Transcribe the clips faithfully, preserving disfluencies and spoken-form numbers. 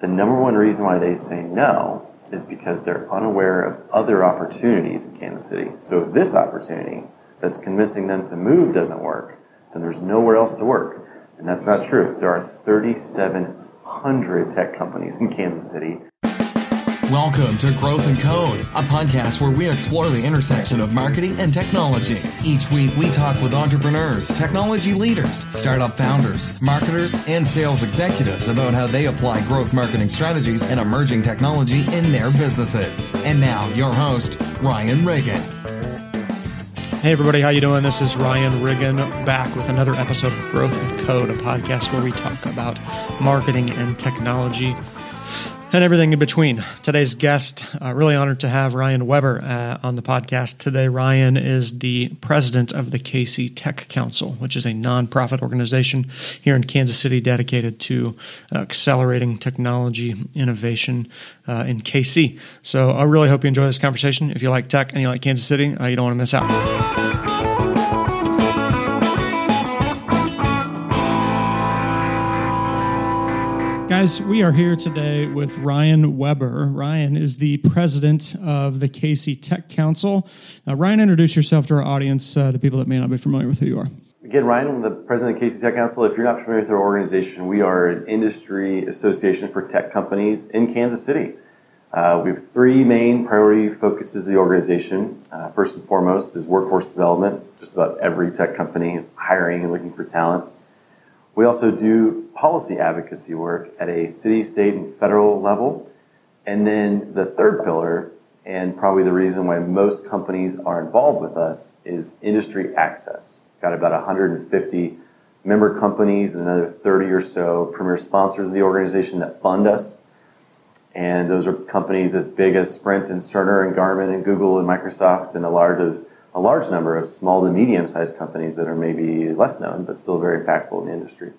the number one reason why they say no is because they're unaware of other opportunities in Kansas City. So if this opportunity that's convincing them to move doesn't work, then there's nowhere else to work. And that's not true. There are three thousand seven hundred tech companies in Kansas City. Welcome to Growth and Code, a podcast where we explore the intersection of marketing and technology. Each week, we talk with entrepreneurs, technology leaders, startup founders, marketers, and sales executives about how they apply growth marketing strategies and emerging technology in their businesses. And now, your host, Ryan Riggin. Hey, everybody. How you doing? This is Ryan Riggin back with another episode of Growth and Code, a podcast where we talk about marketing and technology and everything in between. Today's guest, uh, really honored to have Ryan Weber uh, on the podcast today. Ryan is the president of the K C Tech Council, which is a nonprofit organization here in Kansas City dedicated to uh, accelerating technology innovation uh, in K C. So I really hope you enjoy this conversation. If you like tech and you like Kansas City, uh, you don't want to miss out. Guys, we are here today with Ryan Weber. Ryan is the president of the K C Tech Council. Uh, Ryan, introduce yourself to our audience, uh, the people that may not be familiar with who you are. Again, Ryan, I'm the president of K C Tech Council. If you're not familiar with our organization, we are an industry association for tech companies in Kansas City. Uh, we have three main priority focuses of the organization. Uh, first and foremost is workforce development. Just about every tech company is hiring and looking for talent. We also do policy advocacy work at a city, state, and federal level. And then the third pillar, and probably the reason why most companies are involved with us, is industry access. We've got about one hundred fifty member companies and another thirty or so premier sponsors of the organization that fund us. And those are companies as big as Sprint and Cerner and Garmin and Google and Microsoft, and a large of a large number of small to medium-sized companies that are maybe less known, but still very impactful in the industry.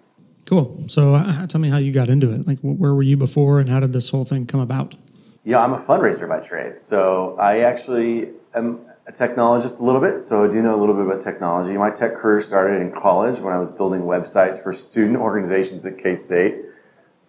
Cool. So uh, tell me how you got into it. Like, where were you before, and how did this whole thing come about? Yeah, I'm a fundraiser by trade. So I actually am a technologist a little bit, so I do know a little bit about technology. My tech career started in college when I was building websites for student organizations at K-State,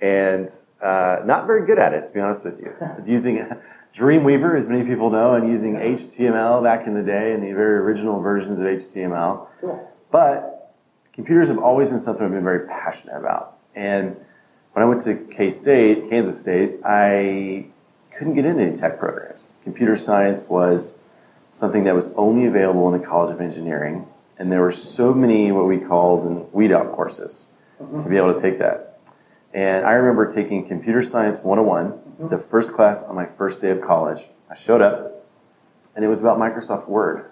and uh, not very good at it, to be honest with you. I was using a, Dreamweaver, as many people know, and using H T M L back in the day and the very original versions of H T M L. Cool. But computers have always been something I've been very passionate about. And when I went to K-State, Kansas State, I couldn't get into any tech programs. Computer science was something that was only available in the College of Engineering, and there were so many what we called and weed-out courses mm-hmm. to be able to take that. And I remember taking Computer Science one oh one, mm-hmm. the first class on my first day of college. I showed up, and it was about Microsoft Word.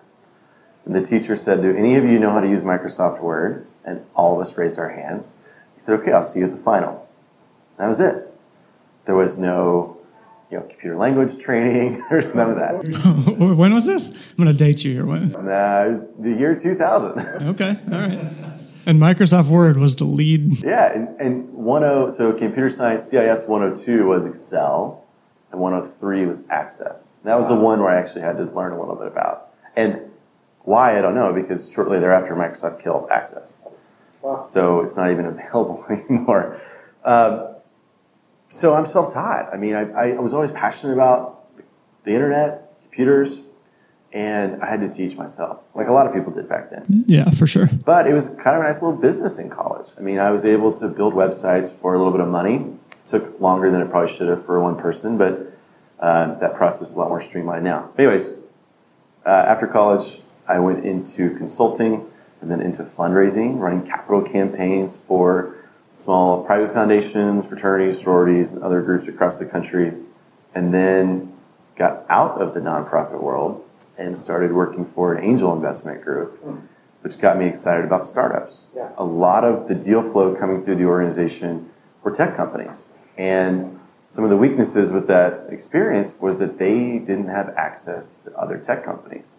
And the teacher said, do any of you know how to use Microsoft Word? And all of us raised our hands. He said, okay, I'll see you at the final. And that was it. There was no you know, computer language training. There's none of that. When was this? I'm going to date you here. When? Uh, it was the year two thousand. Okay, all right. And Microsoft Word was the lead. Yeah, and, and ten, so computer science, C I S one oh two was Excel, and one oh three was Access. That was wow. the one where I actually had to learn a little bit about. And why, I don't know, because shortly thereafter, Microsoft killed Access. Wow. So it's not even available anymore. Um, so I'm self-taught. I mean, I, I was always passionate about the internet, computers, and I had to teach myself, like a lot of people did back then. Yeah, for sure. But it was kind of a nice little business in college. I mean, I was able to build websites for a little bit of money. It took longer than it probably should have for one person, but uh, that process is a lot more streamlined now. Anyways, uh, after college, I went into consulting and then into fundraising, running capital campaigns for small private foundations, fraternities, sororities, and other groups across the country, and then got out of the nonprofit world and started working for an angel investment group, which got me excited about startups. Yeah. A lot of the deal flow coming through the organization were tech companies. And some of the weaknesses with that experience was that they didn't have access to other tech companies.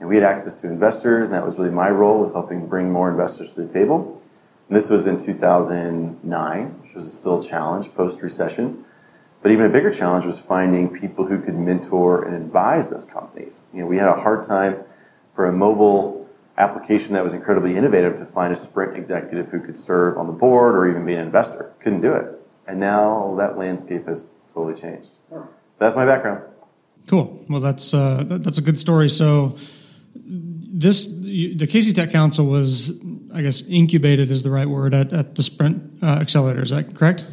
And we had access to investors, and that was really my role, was helping bring more investors to the table. And this was in two thousand nine, which was still a challenge post-recession. But even a bigger challenge was finding people who could mentor and advise those companies. You know, we had a hard time for a mobile application that was incredibly innovative to find a Sprint executive who could serve on the board or even be an investor. Couldn't do it. And now that landscape has totally changed. That's my background. Cool. Well, that's uh, that's a good story. So this the K C Tech Council was, I guess, incubated is the right word at, at the Sprint uh, Accelerator. Is that correct?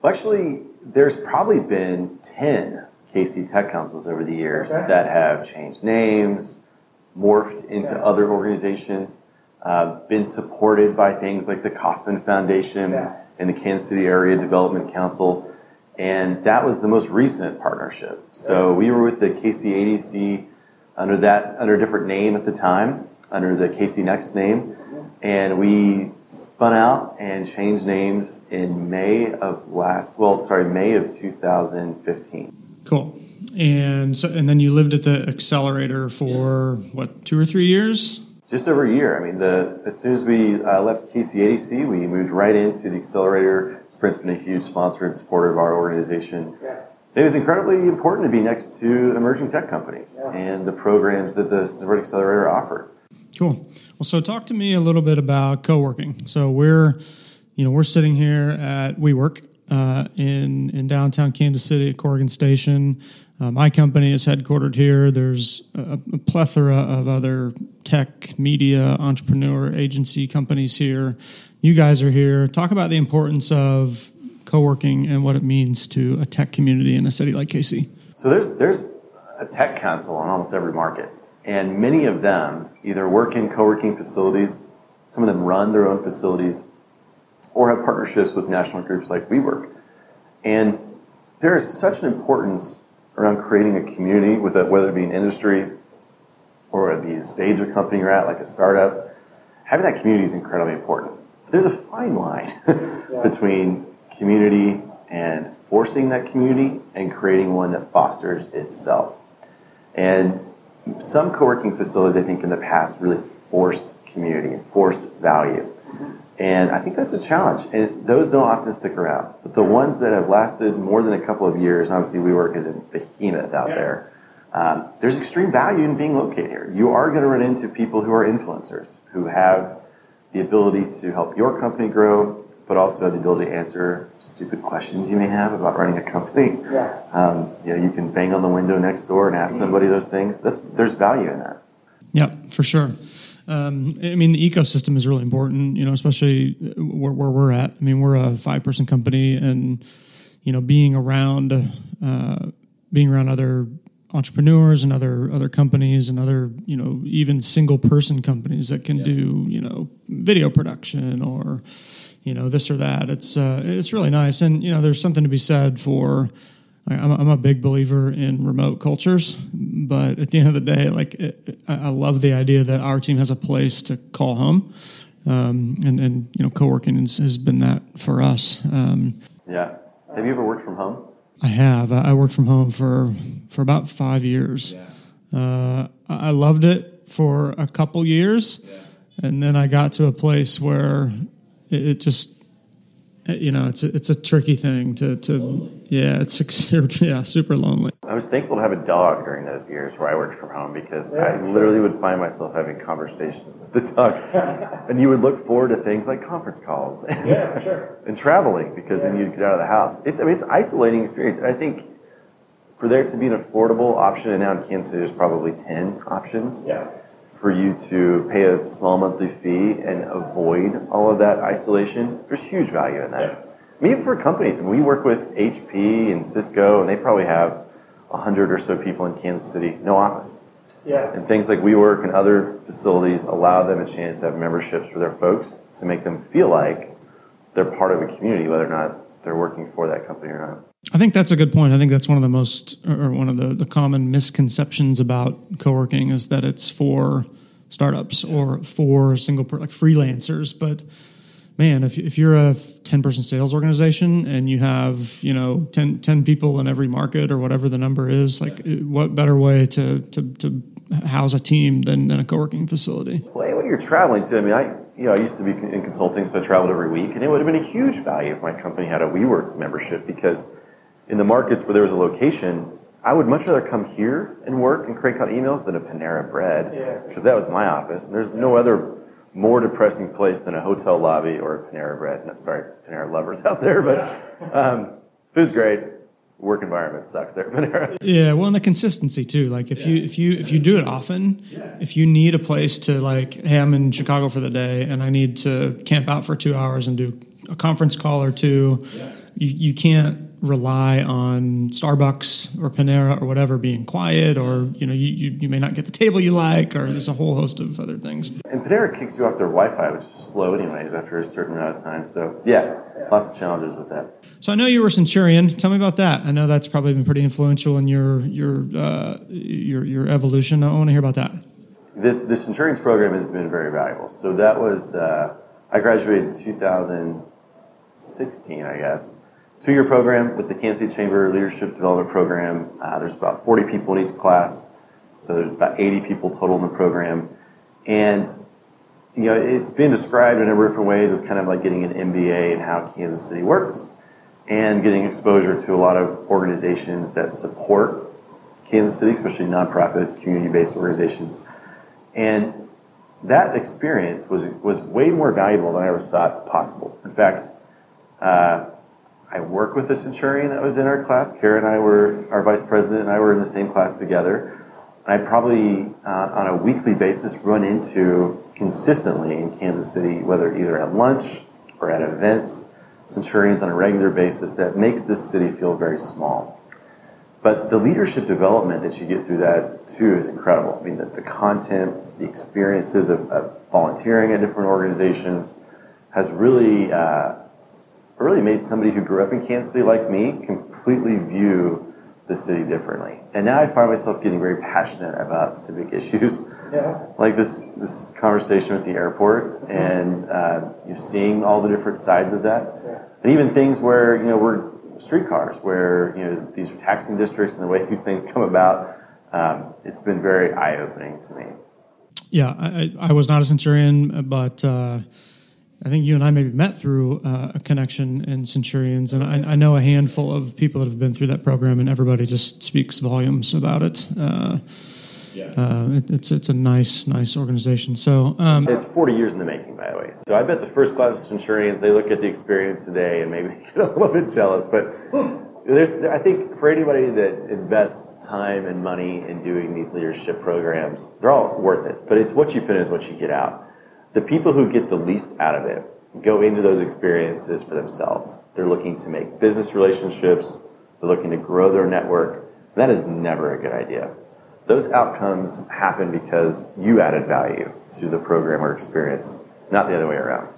Well, actually, there's probably been ten K C Tech Councils over the years okay. that have changed names, morphed into yeah. other organizations, uh, been supported by things like the Kauffman Foundation yeah. and the Kansas City Area Development Council. And that was the most recent partnership. So we were with the K C A D C under that, under a different name at the time, under the K C Next name. And we spun out and changed names in May of last, well, sorry, May of two thousand fifteen. Cool. And so, and then you lived at the accelerator for yeah. what, two or three years? Just over a year. I mean, the as soon as we uh, left K C A D C, we moved right into the accelerator. Sprint's been a huge sponsor and supporter of our organization. Yeah. It was incredibly important to be next to emerging tech companies yeah. and the programs that the Sprint Accelerator offered. Cool. Well, so talk to me a little bit about co-working. So we're, you know, we're sitting here at WeWork uh, in in downtown Kansas City at Corrigan Station. Uh, my company is headquartered here. There's a, a plethora of other tech, media, entrepreneur, agency companies here. You guys are here. Talk about the importance of co-working and what it means to a tech community in a city like K C. So there's there's a tech council on almost every market. And many of them either work in co-working facilities, some of them run their own facilities, or have partnerships with national groups like WeWork. And there is such an importance around creating a community, with a, whether it be an industry or it be a stage of a company you're at, like a startup. Having that community is incredibly important. But there's a fine line yeah. between community and forcing that community and creating one that fosters itself. And some co-working facilities, I think, in the past really forced community and forced value. Mm-hmm. And I think that's a challenge. And those don't often stick around. But the ones that have lasted more than a couple of years, and obviously WeWork is a behemoth out yeah. there, um, there's extreme value in being located here. You are going to run into people who are influencers, who have the ability to help your company grow, but also the ability to answer stupid questions you may have about running a company. Yeah. Um, you know, you can bang on the window next door and ask somebody those things. That's there's value in that. Yeah, for sure. Um, I mean, the ecosystem is really important, you know, especially where, where we're at. I mean, we're a five-person company, and you know, being around, uh, being around other entrepreneurs and other other companies and other, you know, even single-person companies that can yeah. do, you know, video production or you know, this or that. It's uh, it's really nice. And, you know, there's something to be said for, I'm a, I'm a big believer in remote cultures, but at the end of the day, like, it, I love the idea that our team has a place to call home. Um, and, and, you know, co-working has, has been that for us. Um, yeah. Have you ever worked from home? I have. I worked from home for, for about five years. Yeah. Uh, I loved it for a couple years. Yeah. And then I got to a place where it just, you know, it's a, it's a tricky thing to, to yeah, it's yeah, super lonely. I was thankful to have a dog during those years where I worked from home, because yeah. I literally would find myself having conversations with the dog. And you would look forward to things like conference calls and, yeah, sure. and traveling, because yeah. then you'd get out of the house. It's, I mean, it's an isolating experience. I think for there to be an affordable option, and now in Kansas City there's probably ten options. Yeah. For you to pay a small monthly fee and avoid all of that isolation, there's huge value in that. Yeah. I mean, even for companies, and we work with H P and Cisco, and they probably have one hundred or so people in Kansas City, no office. Yeah. And things like WeWork and other facilities allow them a chance to have memberships for their folks to make them feel like they're part of a community, whether or not they're working for that company or not. I think that's a good point. I think that's one of the most, or one of the, the common misconceptions about co-working is that it's for startups or for single, like freelancers. But man, if if you're a ten-person sales organization and you have, you know, ten, ten people in every market or whatever the number is, like, what better way to to, to house a team than, than a co-working facility? Well, when you're traveling too, I mean, I you know, I used to be in consulting, so I traveled every week, and it would have been a huge value if my company had a WeWork membership, because in the markets where there was a location, I would much rather come here and work and crank out emails than a Panera Bread, because yeah. that was my office. And there's no other more depressing place than a hotel lobby or a Panera Bread. No, sorry, Panera lovers out there, but um, food's great. Work environment sucks there at Panera. Yeah, well, and the consistency too. Like if yeah. you if you if you do it often, yeah. if you need a place to like, hey, I'm in Chicago for the day and I need to camp out for two hours and do a conference call or two, yeah. you, you can't rely on Starbucks or Panera or whatever being quiet, or you know, you, you, you may not get the table you like, or there's a whole host of other things. And Panera kicks you off their Wi-Fi, which is slow anyways after a certain amount of time. So yeah, lots of challenges with that. So I know you were Centurion. Tell me about that. I know that's probably been pretty influential in your your uh, your, your evolution. I want to hear about that. This the Centurions program has been very valuable. So that was uh, I graduated in two thousand sixteen, I guess. Two-year program with the Kansas City Chamber Leadership Development Program. Uh, there's about forty people in each class, so there's about eighty people total in the program. And you know, it's been described in a number of different ways as kind of like getting an M B A in how Kansas City works, and getting exposure to a lot of organizations that support Kansas City, especially nonprofit, community-based organizations. And that experience was was way more valuable than I ever thought possible. In fact, uh, I worked with a Centurion that was in our class. Kara and I were, our vice president and I were in the same class together. And I probably, uh, on a weekly basis, run into consistently in Kansas City, whether either at lunch or at events, Centurions on a regular basis that makes this city feel very small. But the leadership development that you get through that, too, is incredible. I mean, the, the content, the experiences of, of volunteering at different organizations has really... Uh, really made somebody who grew up in Kansas City like me completely view the city differently. And now I find myself getting very passionate about civic issues. Yeah. Like this this conversation with the airport, mm-hmm. and uh, you're seeing all the different sides of that. Yeah. And even things where, you know, we're streetcars, where, you know, these are taxing districts and the way these things come about, um, it's been very eye-opening to me. Yeah, I, I was not a Centurion, but... Uh... I think you and I maybe met through uh, a connection in Centurions, and I, I know a handful of people that have been through that program, and everybody just speaks volumes about it. Uh, yeah. uh, it it's it's a nice, nice organization. So um, it's forty years in the making, by the way. So I bet the first class of Centurions, they look at the experience today and maybe get a little bit jealous. But there's, I think for anybody that invests time and money in doing these leadership programs, they're all worth it. But it's what you put in is what you get out. The people who get the least out of it go into those experiences for themselves. They're looking to make business relationships. They're looking to grow their network. That is never a good idea. Those outcomes happen because you added value to the program or experience, not the other way around.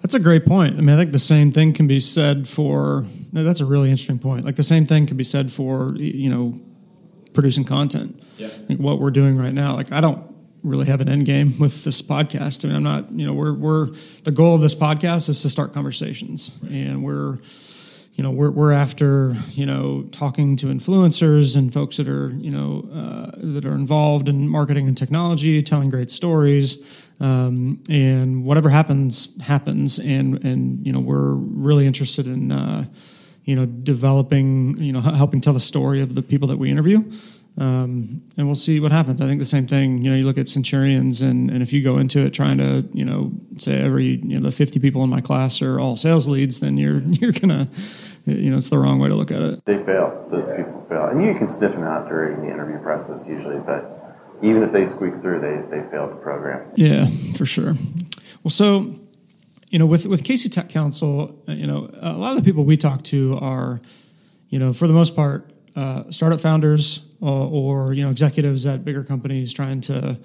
That's a great point. I mean, I think the same thing can be said for... No, that's a really interesting point. Like the same thing can be said for, you know, producing content. Yeah. Like what we're doing right now. Like I don't... really have an end game with this podcast. I mean, I'm not, you know, we're, we're, the goal of this podcast is to start conversations, right. And we're, you know, we're, we're after, you know, talking to influencers and folks that are, you know, uh, that are involved in marketing and technology, telling great stories, um, and whatever happens, happens. And, and, you know, we're really interested in, uh, you know, developing, you know, helping tell the story of the people that we interview. Um, and we'll see what happens. I think the same thing, you know, you look at Centurions and, and if you go into it trying to, you know, say every, you know, the fifty people in my class are all sales leads, then you're, you're gonna, you know, it's the wrong way to look at it. They fail. Those yeah. people fail. And you can sniff them out during the interview process usually, but even if they squeak through, they, they fail the program. Yeah, for sure. Well, so, you know, with, with K C Tech Council, you know, a lot of the people we talk to are, you know, for the most part, Uh, startup founders uh, or, you know, executives at bigger companies trying to,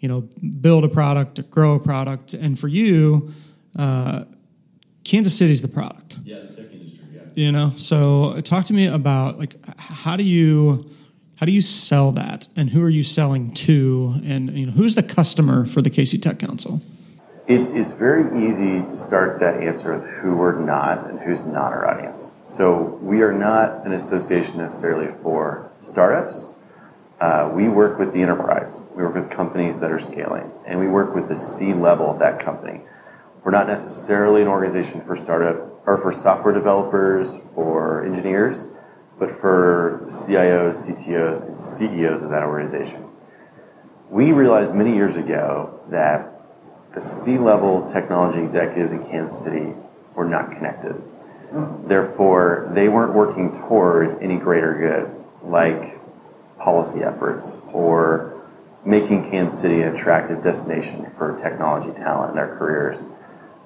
you know, build a product, grow a product. And for you, uh, Kansas City's the product. Yeah, the tech industry, yeah. You know, so talk to me about, like, how do you how do you sell that, and who are you selling to, and, you know, who's the customer for the K C Tech Council? It is very easy to start that answer with who we're not and who's not our audience. So we are not an association necessarily for startups. Uh, we work with the enterprise. We work with companies that are scaling, and we work with the C-level of that company. We're not necessarily an organization for startup or for software developers or engineers, but for C I Os, C T Os, and C E Os of that organization. We realized many years ago that the C-level technology executives in Kansas City were not connected. Therefore, they weren't working towards any greater good, like policy efforts or making Kansas City an attractive destination for technology talent in their careers.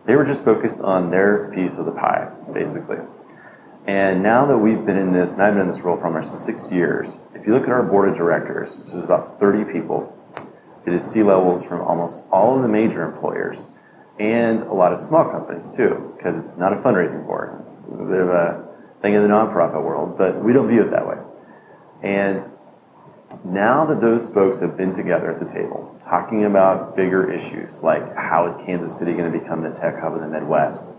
They were just focused on their piece of the pie, basically. And now that we've been in this, and I've been in this role for almost six years, if you look at our board of directors, which is about thirty people, it is C-levels from almost all of the major employers and a lot of small companies, too, because it's not a fundraising board. It's a bit of a thing in the nonprofit world, but we don't view it that way. And now that those folks have been together at the table, talking about bigger issues, like how is Kansas City going to become the tech hub in the Midwest,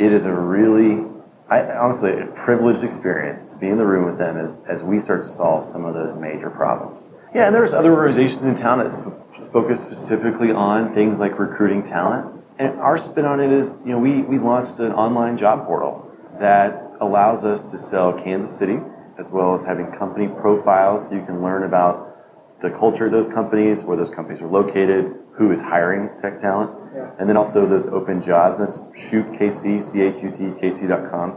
it is a really, I, honestly, a privileged experience to be in the room with them as, as we start to solve some of those major problems. Yeah, and there's other organizations in town that focus specifically on things like recruiting talent. And our spin on it is, you know, we, we launched an online job portal that allows us to sell Kansas City, as well as having company profiles so you can learn about the culture of those companies, where those companies are located, who is hiring tech talent, yeah. And then also those open jobs. That's ShootKC, C H U T K C dot com.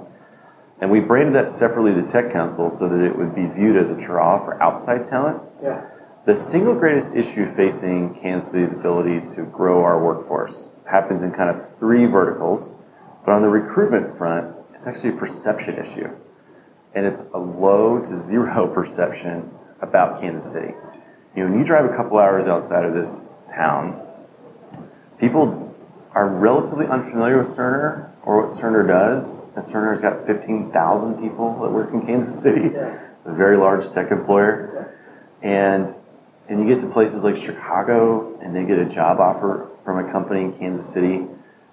And we branded that separately to Tech Council so that it would be viewed as a draw for outside talent. Yeah. The single greatest issue facing Kansas City's ability to grow our workforce happens in kind of three verticals, but on the recruitment front, it's actually a perception issue. And it's a low to zero perception about Kansas City. You know, when you drive a couple hours outside of this town, people are relatively unfamiliar with Cerner or what Cerner does. And Cerner's got fifteen thousand people that work in Kansas City. It's a very large tech employer. And and you get to places like Chicago and they get a job offer from a company in Kansas City,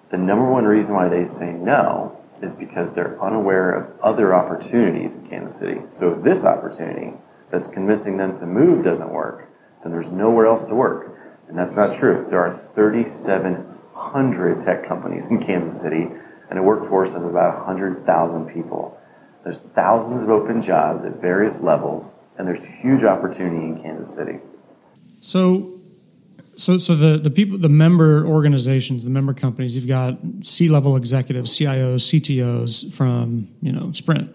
the number one reason why they say no is because they're unaware of other opportunities in Kansas City. So if this opportunity that's convincing them to move doesn't work, then there's nowhere else to work. And that's not true. There are three thousand seven hundred tech companies in Kansas City and a workforce of about one hundred thousand people. There's thousands of open jobs at various levels, and there's huge opportunity in Kansas City. So So, so the, the people, the member organizations, the member companies, you've got C-level executives, C I Os, C T Os from, you know, Sprint,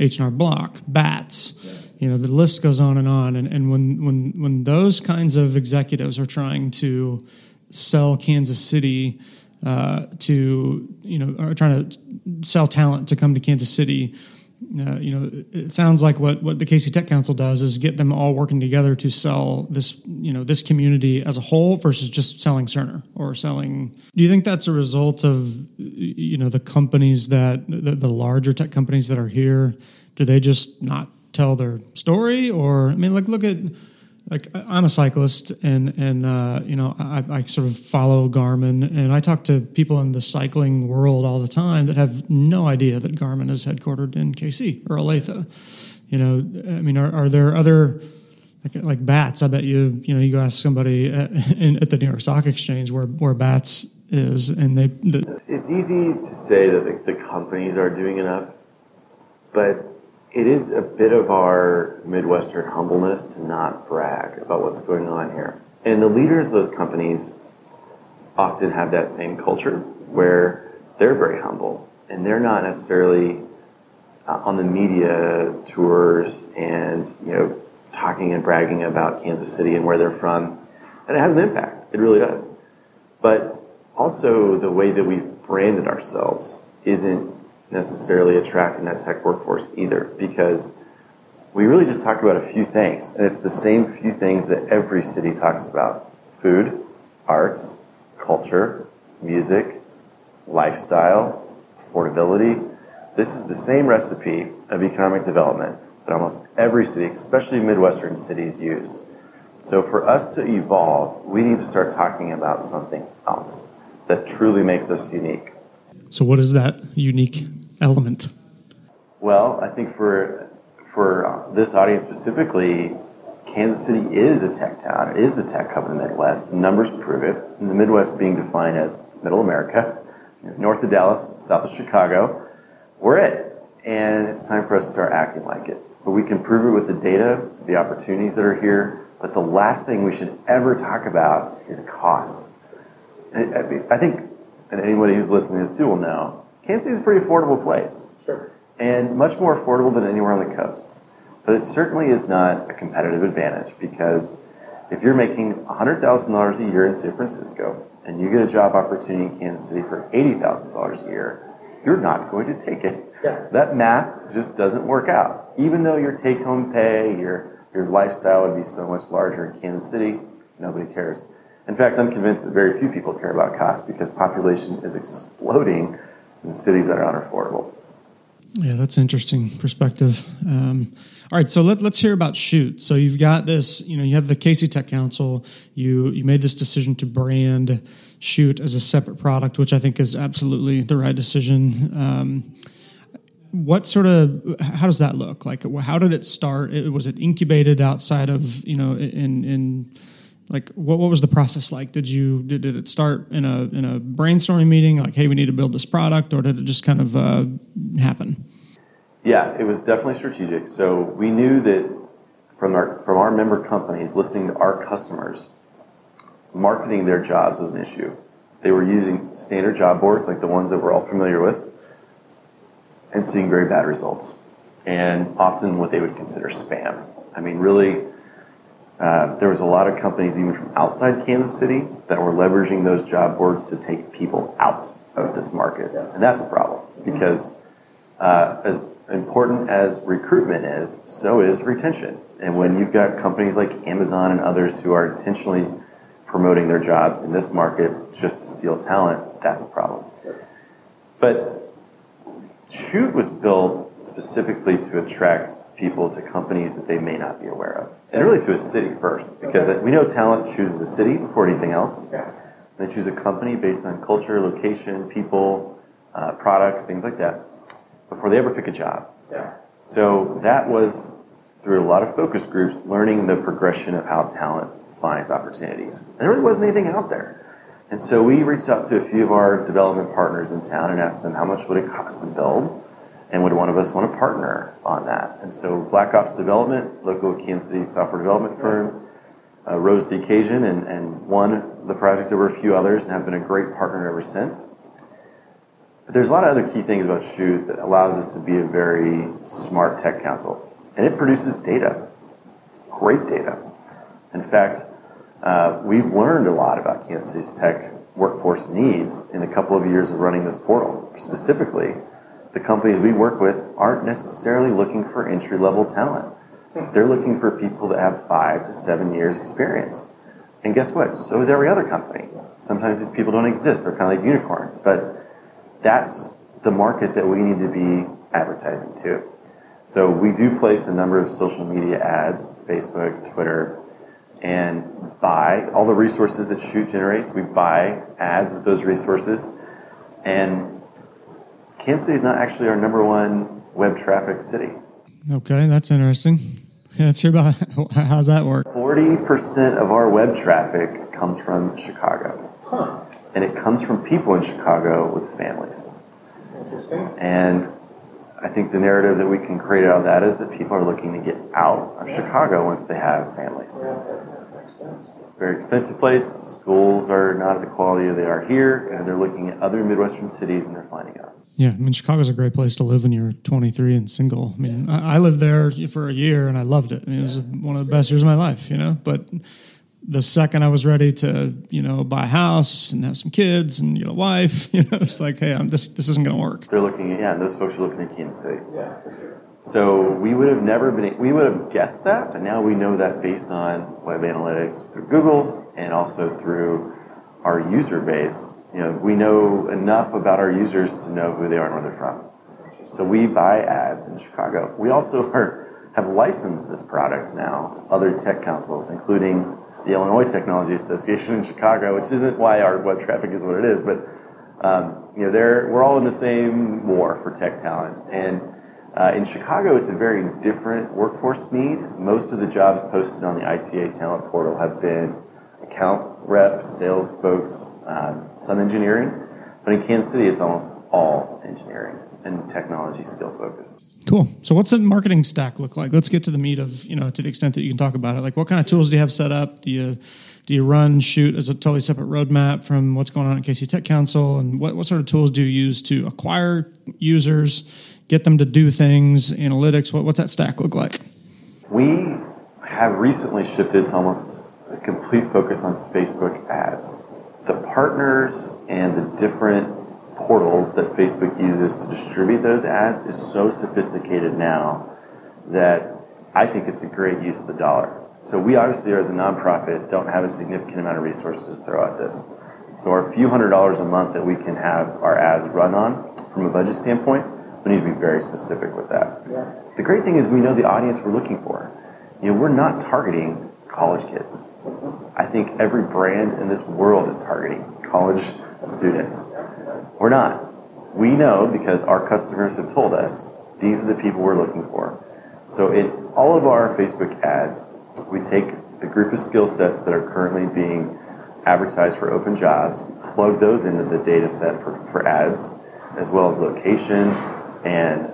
H and R Block, BATS, yeah. You know, the list goes on and on. And, and when, when, when those kinds of executives are trying to sell Kansas City uh, to, you know, are trying to sell talent to come to Kansas City, Uh, you know, it sounds like what, what the K C Tech Council does is get them all working together to sell this, you know, this community as a whole versus just selling Cerner or selling. Do you think that's a result of, you know, the companies that the, the larger tech companies that are here? Do they just not tell their story? Or I mean, like look at like I'm a cyclist and and uh, you know I, I sort of follow Garmin and I talk to people in the cycling world all the time that have no idea that Garmin is headquartered in K C or Olathe. You know, I mean, are, are there other like, like BATS? I bet you you know you go ask somebody at, in, at the New York Stock Exchange where where BATS is, and they. The, it's easy to say that the, the companies are doing enough, but it is a bit of our Midwestern humbleness to not brag about what's going on here. And the leaders of those companies often have that same culture where they're very humble and they're not necessarily uh, on the media tours and, you know, talking and bragging about Kansas City and where they're from. And it has an impact. It really does. But also the way that we've branded ourselves isn't necessarily attracting that tech workforce either, because we really just talk about a few things, and it's the same few things that every city talks about: food, arts, culture, music, lifestyle, affordability. This is the same recipe of economic development that almost every city, especially Midwestern cities, use. So for us to evolve, we need to start talking about something else that truly makes us unique. So what is that unique element? Well, I think for for this audience specifically, Kansas City is a tech town. It is the tech hub in the Midwest. The numbers prove it. And the Midwest being defined as Middle America, north of Dallas, south of Chicago, we're it. And it's time for us to start acting like it. But we can prove it with the data, the opportunities that are here. But the last thing we should ever talk about is cost. I, I think, and anybody who's listening to this too will know, Kansas City is a pretty affordable place. Sure. And much more affordable than anywhere on the coast. But it certainly is not a competitive advantage, because if you're making one hundred thousand dollars a year in San Francisco and you get a job opportunity in Kansas City for eighty thousand dollars a year, you're not going to take it. Yeah. That math just doesn't work out. Even though your take-home pay, your, your lifestyle would be so much larger in Kansas City, nobody cares. In fact, I'm convinced that very few people care about cost, because population is exploding in cities that are unaffordable. Yeah, that's an interesting perspective. Um, all right, so let, let's hear about Shoot. So you've got this, you know, you have the K C Tech Council. You you made this decision to brand Shoot as a separate product, which I think is absolutely the right decision. Um, what sort of, how does that look? Like, how did it start? It, was it incubated outside of, you know, in in like what what was the process like? Did you did, did it start in a in a brainstorming meeting, like, hey, we need to build this product, or did it just kind of uh, happen? Yeah, it was definitely strategic. So we knew that from our from our member companies, listening to our customers, marketing their jobs was an issue. They were using standard job boards, like the ones that we're all familiar with, and seeing very bad results, and often what they would consider spam. I mean, really. Uh, there was a lot of companies even from outside Kansas City that were leveraging those job boards to take people out of this market. Yeah. And that's a problem, because uh, as important as recruitment is, so is retention. And when you've got companies like Amazon and others who are intentionally promoting their jobs in this market just to steal talent, that's a problem. But Shoot was built specifically to attract people to companies that they may not be aware of. And really to a city first, because okay. we know talent chooses a city before anything else. Yeah. They choose a company based on culture, location, people, uh, products, things like that, before they ever pick a job. Yeah. So that was through a lot of focus groups, learning the progression of how talent finds opportunities. And there really wasn't anything out there. And so we reached out to a few of our development partners in town and asked them how much would it cost to build, and would one of us want to partner on that? And so Black Ops Development, local Kansas City software development firm, uh, rose to the occasion and, and won the project over a few others, and have been a great partner ever since. But there's a lot of other key things about Shoot that allows us to be a very smart tech council. And it produces data, great data. In fact, uh, we've learned a lot about Kansas City's tech workforce needs in a couple of years of running this portal. Specifically, the companies we work with aren't necessarily looking for entry-level talent. They're looking for people that have five to seven years experience. And guess what? So is every other company. Sometimes these people don't exist. They're kind of like unicorns. But that's the market that we need to be advertising to. So we do place a number of social media ads, Facebook, Twitter, and buy all the resources that Shoot generates. We buy ads with those resources. And Kansas City is not actually our number one web traffic city. Okay, that's interesting. Yeah, let's hear about how, how's that work. forty percent of our web traffic comes from Chicago. Huh. And it comes from people in Chicago with families. Interesting. And I think the narrative that we can create out of that is that people are looking to get out of yeah. Chicago once they have families. Yeah, that makes sense. It's a very expensive place. Schools are not at the quality they are here, and they're looking at other Midwestern cities, and they're finding us. Yeah, I mean, Chicago's a great place to live when you're twenty-three and single. I mean, yeah. I, I lived there for a year, and I loved it. I mean, it was yeah. one of the best years of my life, you know? But the second I was ready to, you know, buy a house and have some kids and get a wife, you know, it's like, hey, I'm just, this isn't going to work. They're looking at, yeah, those folks are looking at Kansas City. Yeah, for sure. So we would have never been, we would have guessed that, but now we know that based on web analytics through Google and also through our user base. You know, we know enough about our users to know who they are and where they're from. So we buy ads in Chicago. We also are, have licensed this product now to other tech councils, including the Illinois Technology Association in Chicago, which isn't why our web traffic is what it is, but um, you know, they're, we're all in the same war for tech talent. And uh, in Chicago, it's a very different workforce need. Most of the jobs posted on the I T A talent portal have been account reps, sales folks, um, some engineering, but in Kansas City, it's almost all engineering and technology skill focused. Cool. So what's the marketing stack look like? Let's get to the meat of, you know, to the extent that you can talk about it. Like, what kind of tools do you have set up? Do you do you run Shoot as a totally separate roadmap from what's going on at K C Tech Council? And what, what sort of tools do you use to acquire users, get them to do things, analytics? What, what's that stack look like? We have recently shifted to almost a complete focus on Facebook ads. The partners and the different portals that Facebook uses to distribute those ads is so sophisticated now that I think it's a great use of the dollar. So we obviously, as a nonprofit, don't have a significant amount of resources to throw at this. So our few hundred dollars a month that we can have our ads run on, from a budget standpoint, we need to be very specific with that. Yeah. The great thing is we know the audience we're looking for. You know, we're not targeting college kids. I think every brand in this world is targeting college students. We're not. We know, because our customers have told us, these are the people we're looking for. So in all of our Facebook ads, we take the group of skill sets that are currently being advertised for open jobs, plug those into the data set for, for ads, as well as location and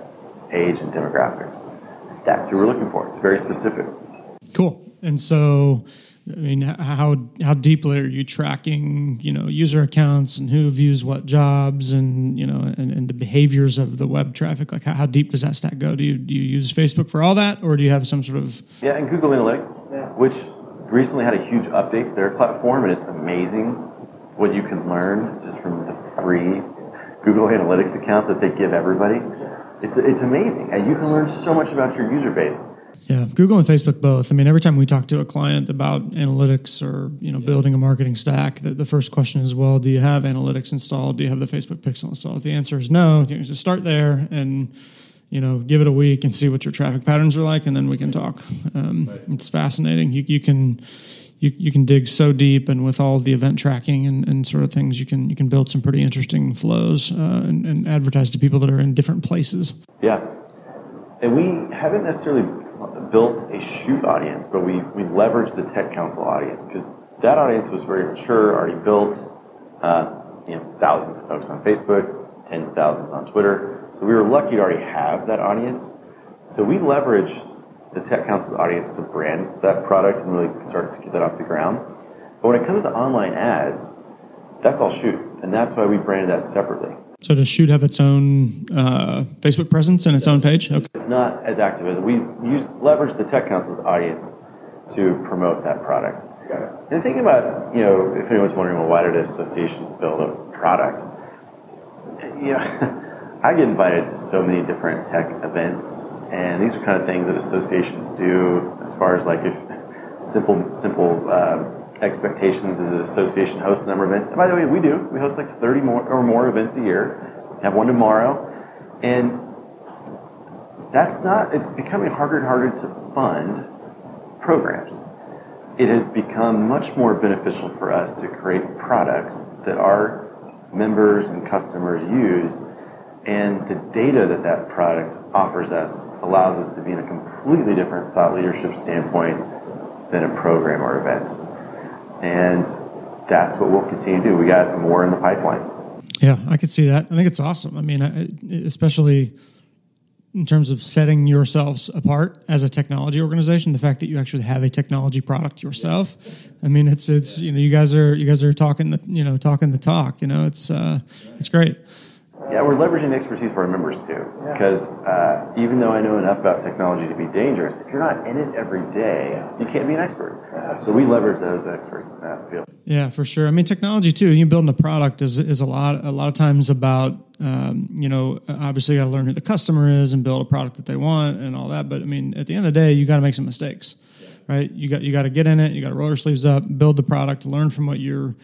age and demographics. That's who we're looking for. It's very specific. Cool. And so, I mean, how how deeply are you tracking, you know, user accounts and who views what jobs and, you know, and, and the behaviors of the web traffic? Like, how, how deep does that stack go? Do you do you use Facebook for all that, or do you have some sort of... Yeah, and Google Analytics, yeah. Which recently had a huge update to their platform, and it's amazing what you can learn just from the free Google Analytics account that they give everybody. It's it's amazing, and you can learn so much about your user base. Yeah, Google and Facebook both. I mean, every time we talk to a client about analytics or, you know, yeah. building a marketing stack, the, the first question is, well, do you have analytics installed? Do you have the Facebook Pixel installed? If the answer is no, you just start there and, you know, give it a week and see what your traffic patterns are like, and then we can talk. Um, right. It's fascinating. You you can you you can dig so deep, and with all the event tracking and, and sort of things, you can you can build some pretty interesting flows uh, and, and advertise to people that are in different places. Yeah, and we haven't necessarily built a Shoot audience, but we, we leveraged the Tech Council audience, because that audience was very mature, already built, uh, you know, thousands of folks on Facebook, tens of thousands on Twitter. So we were lucky to already have that audience. So we leveraged the Tech Council's audience to brand that product and really start to get that off the ground. But when it comes to online ads, that's all Shoot, and that's why we branded that separately. So does Shoot have its own uh, Facebook presence and its yes. own page? Okay. It's not as active as we use. Leverage the Tech Council's audience to promote that product. Got it. And thinking about, you know, if anyone's wondering, well, why did an association build a product? You know, I get invited to so many different tech events, and these are kind of things that associations do as far as like if simple, simple. Um, expectations as an association hosts a number of events. And by the way, we do. We host like thirty more or more events a year. We have one tomorrow. And that's not, it's becoming harder and harder to fund programs. It has become much more beneficial for us to create products that our members and customers use, and the data that that product offers us allows us to be in a completely different thought leadership standpoint than a program or event. And that's what we'll continue to do. We got more in the pipeline. Yeah, I could see that. I think it's awesome. I mean, especially in terms of setting yourselves apart as a technology organization, the fact that you actually have a technology product yourself. I mean, it's it's you know, you guys are you guys are talking the you know talking the talk. You know, it's uh, it's great. Yeah, we're leveraging the expertise of our members too. Because uh, even though I know enough about technology to be dangerous, if you're not in it every day, you can't be an expert. Uh, so we leverage those experts in that field. Yeah, for sure. I mean, technology too. You building a product is is a lot a lot of times about um, you know obviously you got to learn who the customer is and build a product that they want and all that. But I mean, at the end of the day, you got to make some mistakes, right? You got you got to get in it. You got to roll your sleeves up, build the product, learn from what you're.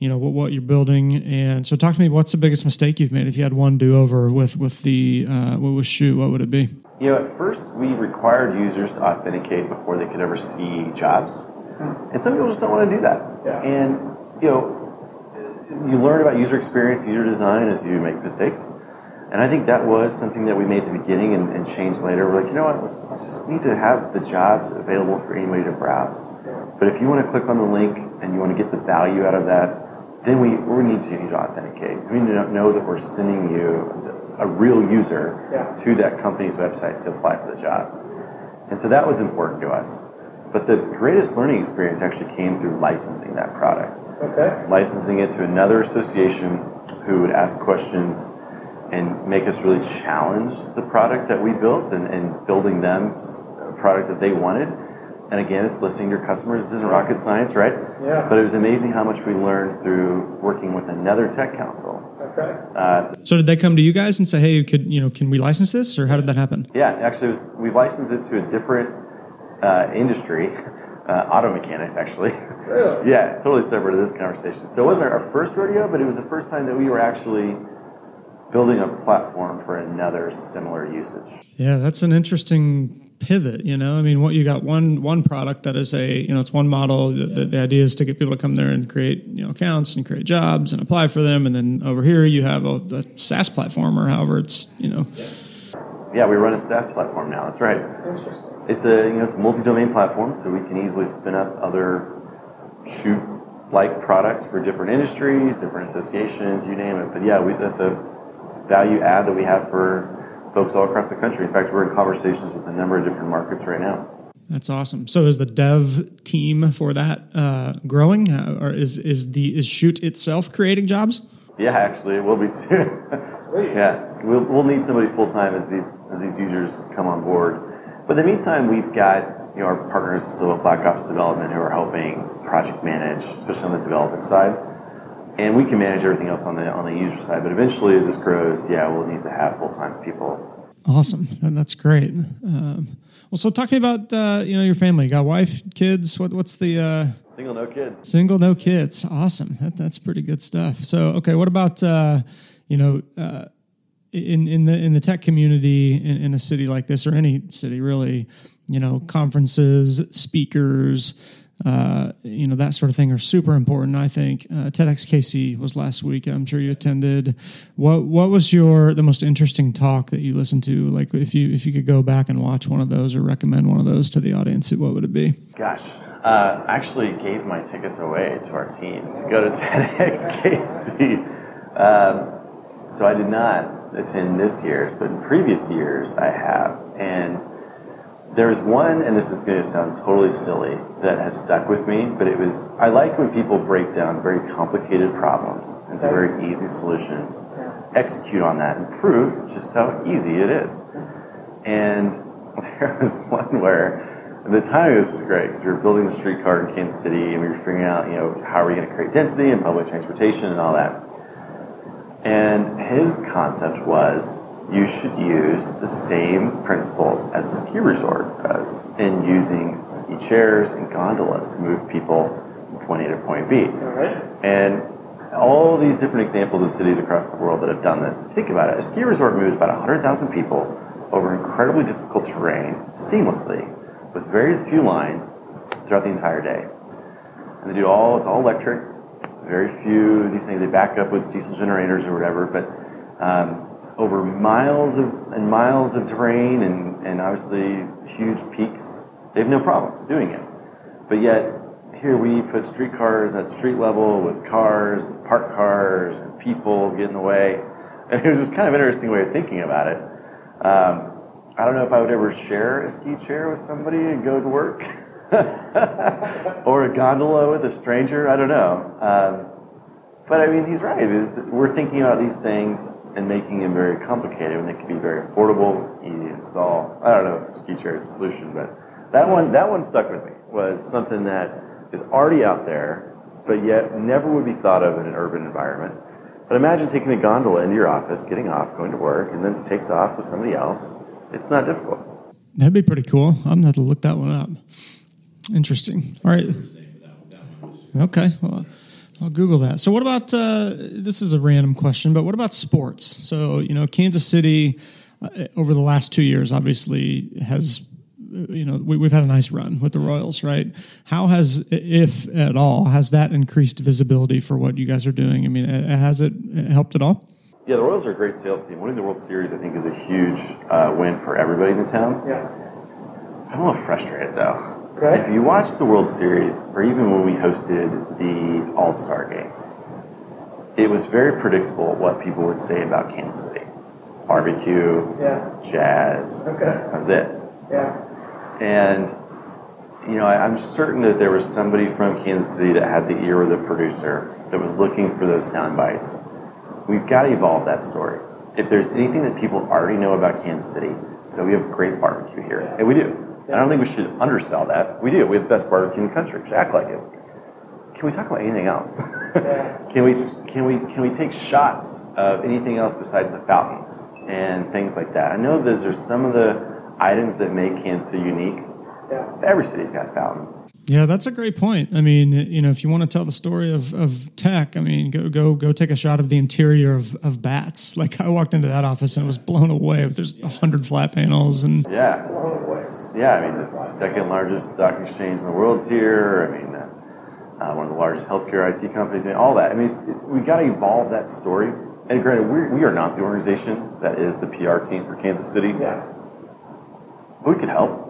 You know what, what you're building, and so talk to me. What's the biggest mistake you've made? If you had one do over with with the uh, what was Shoot, what would it be? You know, at first we required users to authenticate before they could ever see jobs, and some people just don't want to do that. Yeah. And you know, you learn about user experience, user design as you make mistakes, and I think that was something that we made at the beginning and, and changed later. We're like, you know what, we just need to have the jobs available for anybody to browse. But if you want to click on the link and you want to get the value out of that, then we, we need to need to authenticate. We need to know that we're sending you a real user yeah. to that company's website to apply for the job. And so that was important to us. But the greatest learning experience actually came through licensing that product. Okay. Licensing it to another association who would ask questions and make us really challenge the product that we built and, and building them a product that they wanted. And again, it's listening to your customers. This isn't rocket science, right? Yeah. But it was amazing how much we learned through working with another tech council. Okay. Uh, so did they come to you guys and say, hey, could you know, can we license this? Or how did that happen? Yeah, actually, it was, we licensed it to a different uh, industry, uh, auto mechanics, actually. Really? Yeah, totally separate of this conversation. So it wasn't our first rodeo, but it was the first time that we were actually building a platform for another similar usage. Yeah, that's an interesting pivot, you know? I mean, what you got one one product that is a, you know, it's one model. The, yeah. the, the idea is to get people to come there and create, you know, accounts and create jobs and apply for them. And then over here you have a, a SaaS platform or however it's, you know. Yeah. yeah, we run a SaaS platform now. That's right. Interesting. It's a, you know, it's a multi-domain platform, so we can easily spin up other shoot-like products for different industries, different associations, you name it. But yeah, we, that's a value add that we have for folks all across the country. In fact, we're in conversations with a number of different markets right now. That's awesome. So is the dev team for that uh, growing? Uh, or is is the is Shoot itself creating jobs? Yeah, actually, it will be soon. Sweet. Yeah, we'll we'll need somebody full time as these as these users come on board. But in the meantime, we've got you know our partners still at Black Ops Development who are helping project manage, especially on the development side. And we can manage everything else on the on the user side, but eventually, as this grows, yeah, we'll need to have full time people. Awesome, and that's great. Um, well, so talk to me about uh, you know your family. You got wife, kids. What what's the uh, single no kids? Single no kids. Awesome. That that's pretty good stuff. So okay, what about uh, you know uh, in in the in the tech community in, in a city like this or any city really? You know, conferences, speakers. Uh, you know, that sort of thing are super important, I think. Uh, TEDxKC was last week. I'm sure you attended. What What was your the most interesting talk that you listened to? Like, if you if you could go back and watch one of those or recommend one of those to the audience, what would it be? Gosh, uh, I actually gave my tickets away to our team to go to TEDxKC. Um, so I did not attend this year's, but in previous years I have. And there's one, and this is going to sound totally silly, that has stuck with me, but it was, I like when people break down very complicated problems into very easy solutions, execute on that, and prove just how easy it is. And there was one where, at the time this was great, because we were building the streetcar in Kansas City, and we were figuring out, you know, how are we going to create density and public transportation and all that. And his concept was, you should use the same principles as a ski resort does in using ski chairs and gondolas to move people from point A to point B. Mm-hmm. And all these different examples of cities across the world that have done this, think about it. A ski resort moves about one hundred thousand people over incredibly difficult terrain seamlessly with very few lines throughout the entire day. And they do all, it's all electric, very few, these things they back up with diesel generators or whatever, but um, over miles of and miles of terrain and, and obviously huge peaks, they have no problems doing it. But yet, here we put streetcars at street level with cars, and parked cars, and people get in the way. And it was just kind of an interesting way of thinking about it. Um, I don't know if I would ever share a ski chair with somebody and go to work. Or a gondola with a stranger, I don't know. Um, But I mean, he's right. Is we're thinking about these things and making them very complicated when they could be very affordable, easy to install. I don't know if ski chair is a solution, but that one that one stuck with me. Was something that is already out there, but yet never would be thought of in an urban environment. But imagine taking a gondola into your office, getting off, going to work, and then it takes off with somebody else. It's not difficult. That'd be pretty cool. I'm going to have to look that one up. Interesting. All right. Okay. Well, I'll Google that. So what about, uh, this is a random question, but what about sports? So, you know, Kansas City uh, over the last two years obviously has, you know, we, we've had a nice run with the Royals, right? How has, if at all, has that increased visibility for what you guys are doing? I mean, has it helped at all? Yeah, the Royals are a great sales team. Winning the World Series, I think, is a huge uh, win for everybody in the town. Yeah. I'm a little frustrated, though. Right. If you watch the World Series, or even when we hosted the All-Star Game, it was very predictable what people would say about Kansas City. Barbecue, yeah. Jazz, okay. That was it. Yeah. And you know, I, I'm certain that there was somebody from Kansas City that had the ear of the producer that was looking for those sound bites. We've got to evolve that story. If there's anything that people already know about Kansas City, it's that we have great barbecue here. Yeah. And we do. Yeah. I don't think we should undersell that. We do. We have the best barbecue in the country. We should act like it. Can we talk about anything else? Yeah. Can we can we can we take shots of anything else besides the fountains and things like that? I know those are some of the items that make Kansas City unique. Yeah. Every city's got fountains. Yeah, that's a great point. I mean, you know, if you want to tell the story of, of tech, I mean, go go go take a shot of the interior of, of BATS. Like, I walked into that office and was blown away. There's a hundred flat panels and yeah, yeah. I mean, the second largest stock exchange in the world's here. I mean, uh, one of the largest healthcare I T companies. I mean, all that. I mean, it's, it, we got to evolve that story. And granted, we're, we are not the organization that is the P R team for Kansas City. Yeah, but we could help.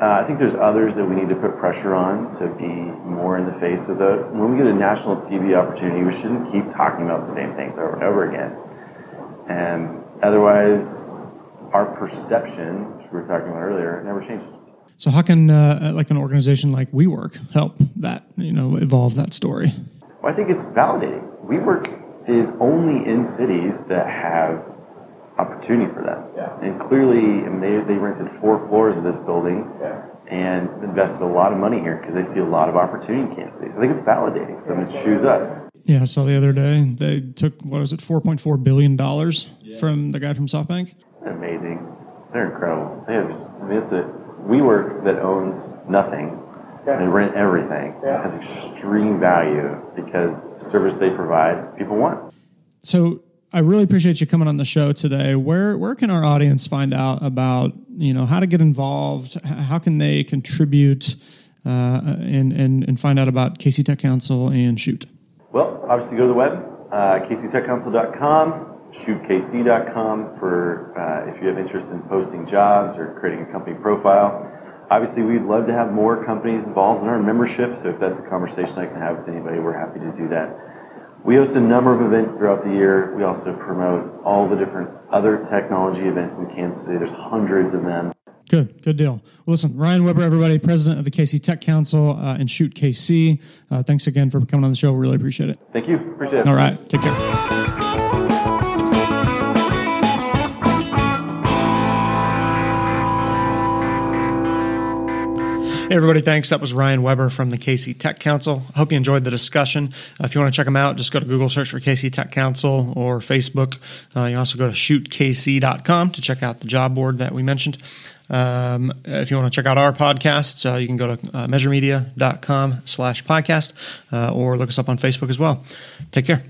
Uh, I think there's others that we need to put pressure on to be more in the face of the. When we get a national T V opportunity, we shouldn't keep talking about the same things over and over again. And otherwise, our perception, which we were talking about earlier, never changes. So how can uh, like an organization like WeWork help that, you know, evolve that story? Well, I think it's validating. WeWork is only in cities that have opportunity for them. Yeah. And clearly, I mean, they, they rented four floors of this building yeah. and invested a lot of money here because they see a lot of opportunity in Kansas City. So I think it's validating for yeah, them to choose us. Yeah, I saw the other day, they took, what was it, four point four billion dollars yeah. from the guy from SoftBank? They're amazing. They're incredible. They have, I mean, it's a WeWork that owns nothing. Yeah. They rent everything. Yeah. It has extreme value because the service they provide, people want. So I really appreciate you coming on the show today. Where where can our audience find out about, you know, how to get involved? How can they contribute uh, and, and and find out about K C Tech Council and Shoot? Well, obviously go to the web, uh, K C Tech Council dot com, Shoot K C dot com for uh, if you have interest in posting jobs or creating a company profile. Obviously, we'd love to have more companies involved in our membership, so if that's a conversation I can have with anybody, we're happy to do that. We host a number of events throughout the year. We also promote all the different other technology events in Kansas City. There's hundreds of them. Good, good deal. Well, listen, Ryan Weber, everybody, president of the K C Tech Council uh, and Shoot K C. Uh, thanks again for coming on the show. Really appreciate it. Thank you. Appreciate it. All right. Take care. Hey everybody, thanks. That was Ryan Weber from the K C Tech Council. I hope you enjoyed the discussion. Uh, if you want to check them out, just go to Google, search for K C Tech Council or Facebook. Uh, you can also go to shoot K C dot com to check out the job board that we mentioned. Um, if you want to check out our podcasts, uh, you can go to uh, measure media dot com slash podcast uh, or look us up on Facebook as well. Take care.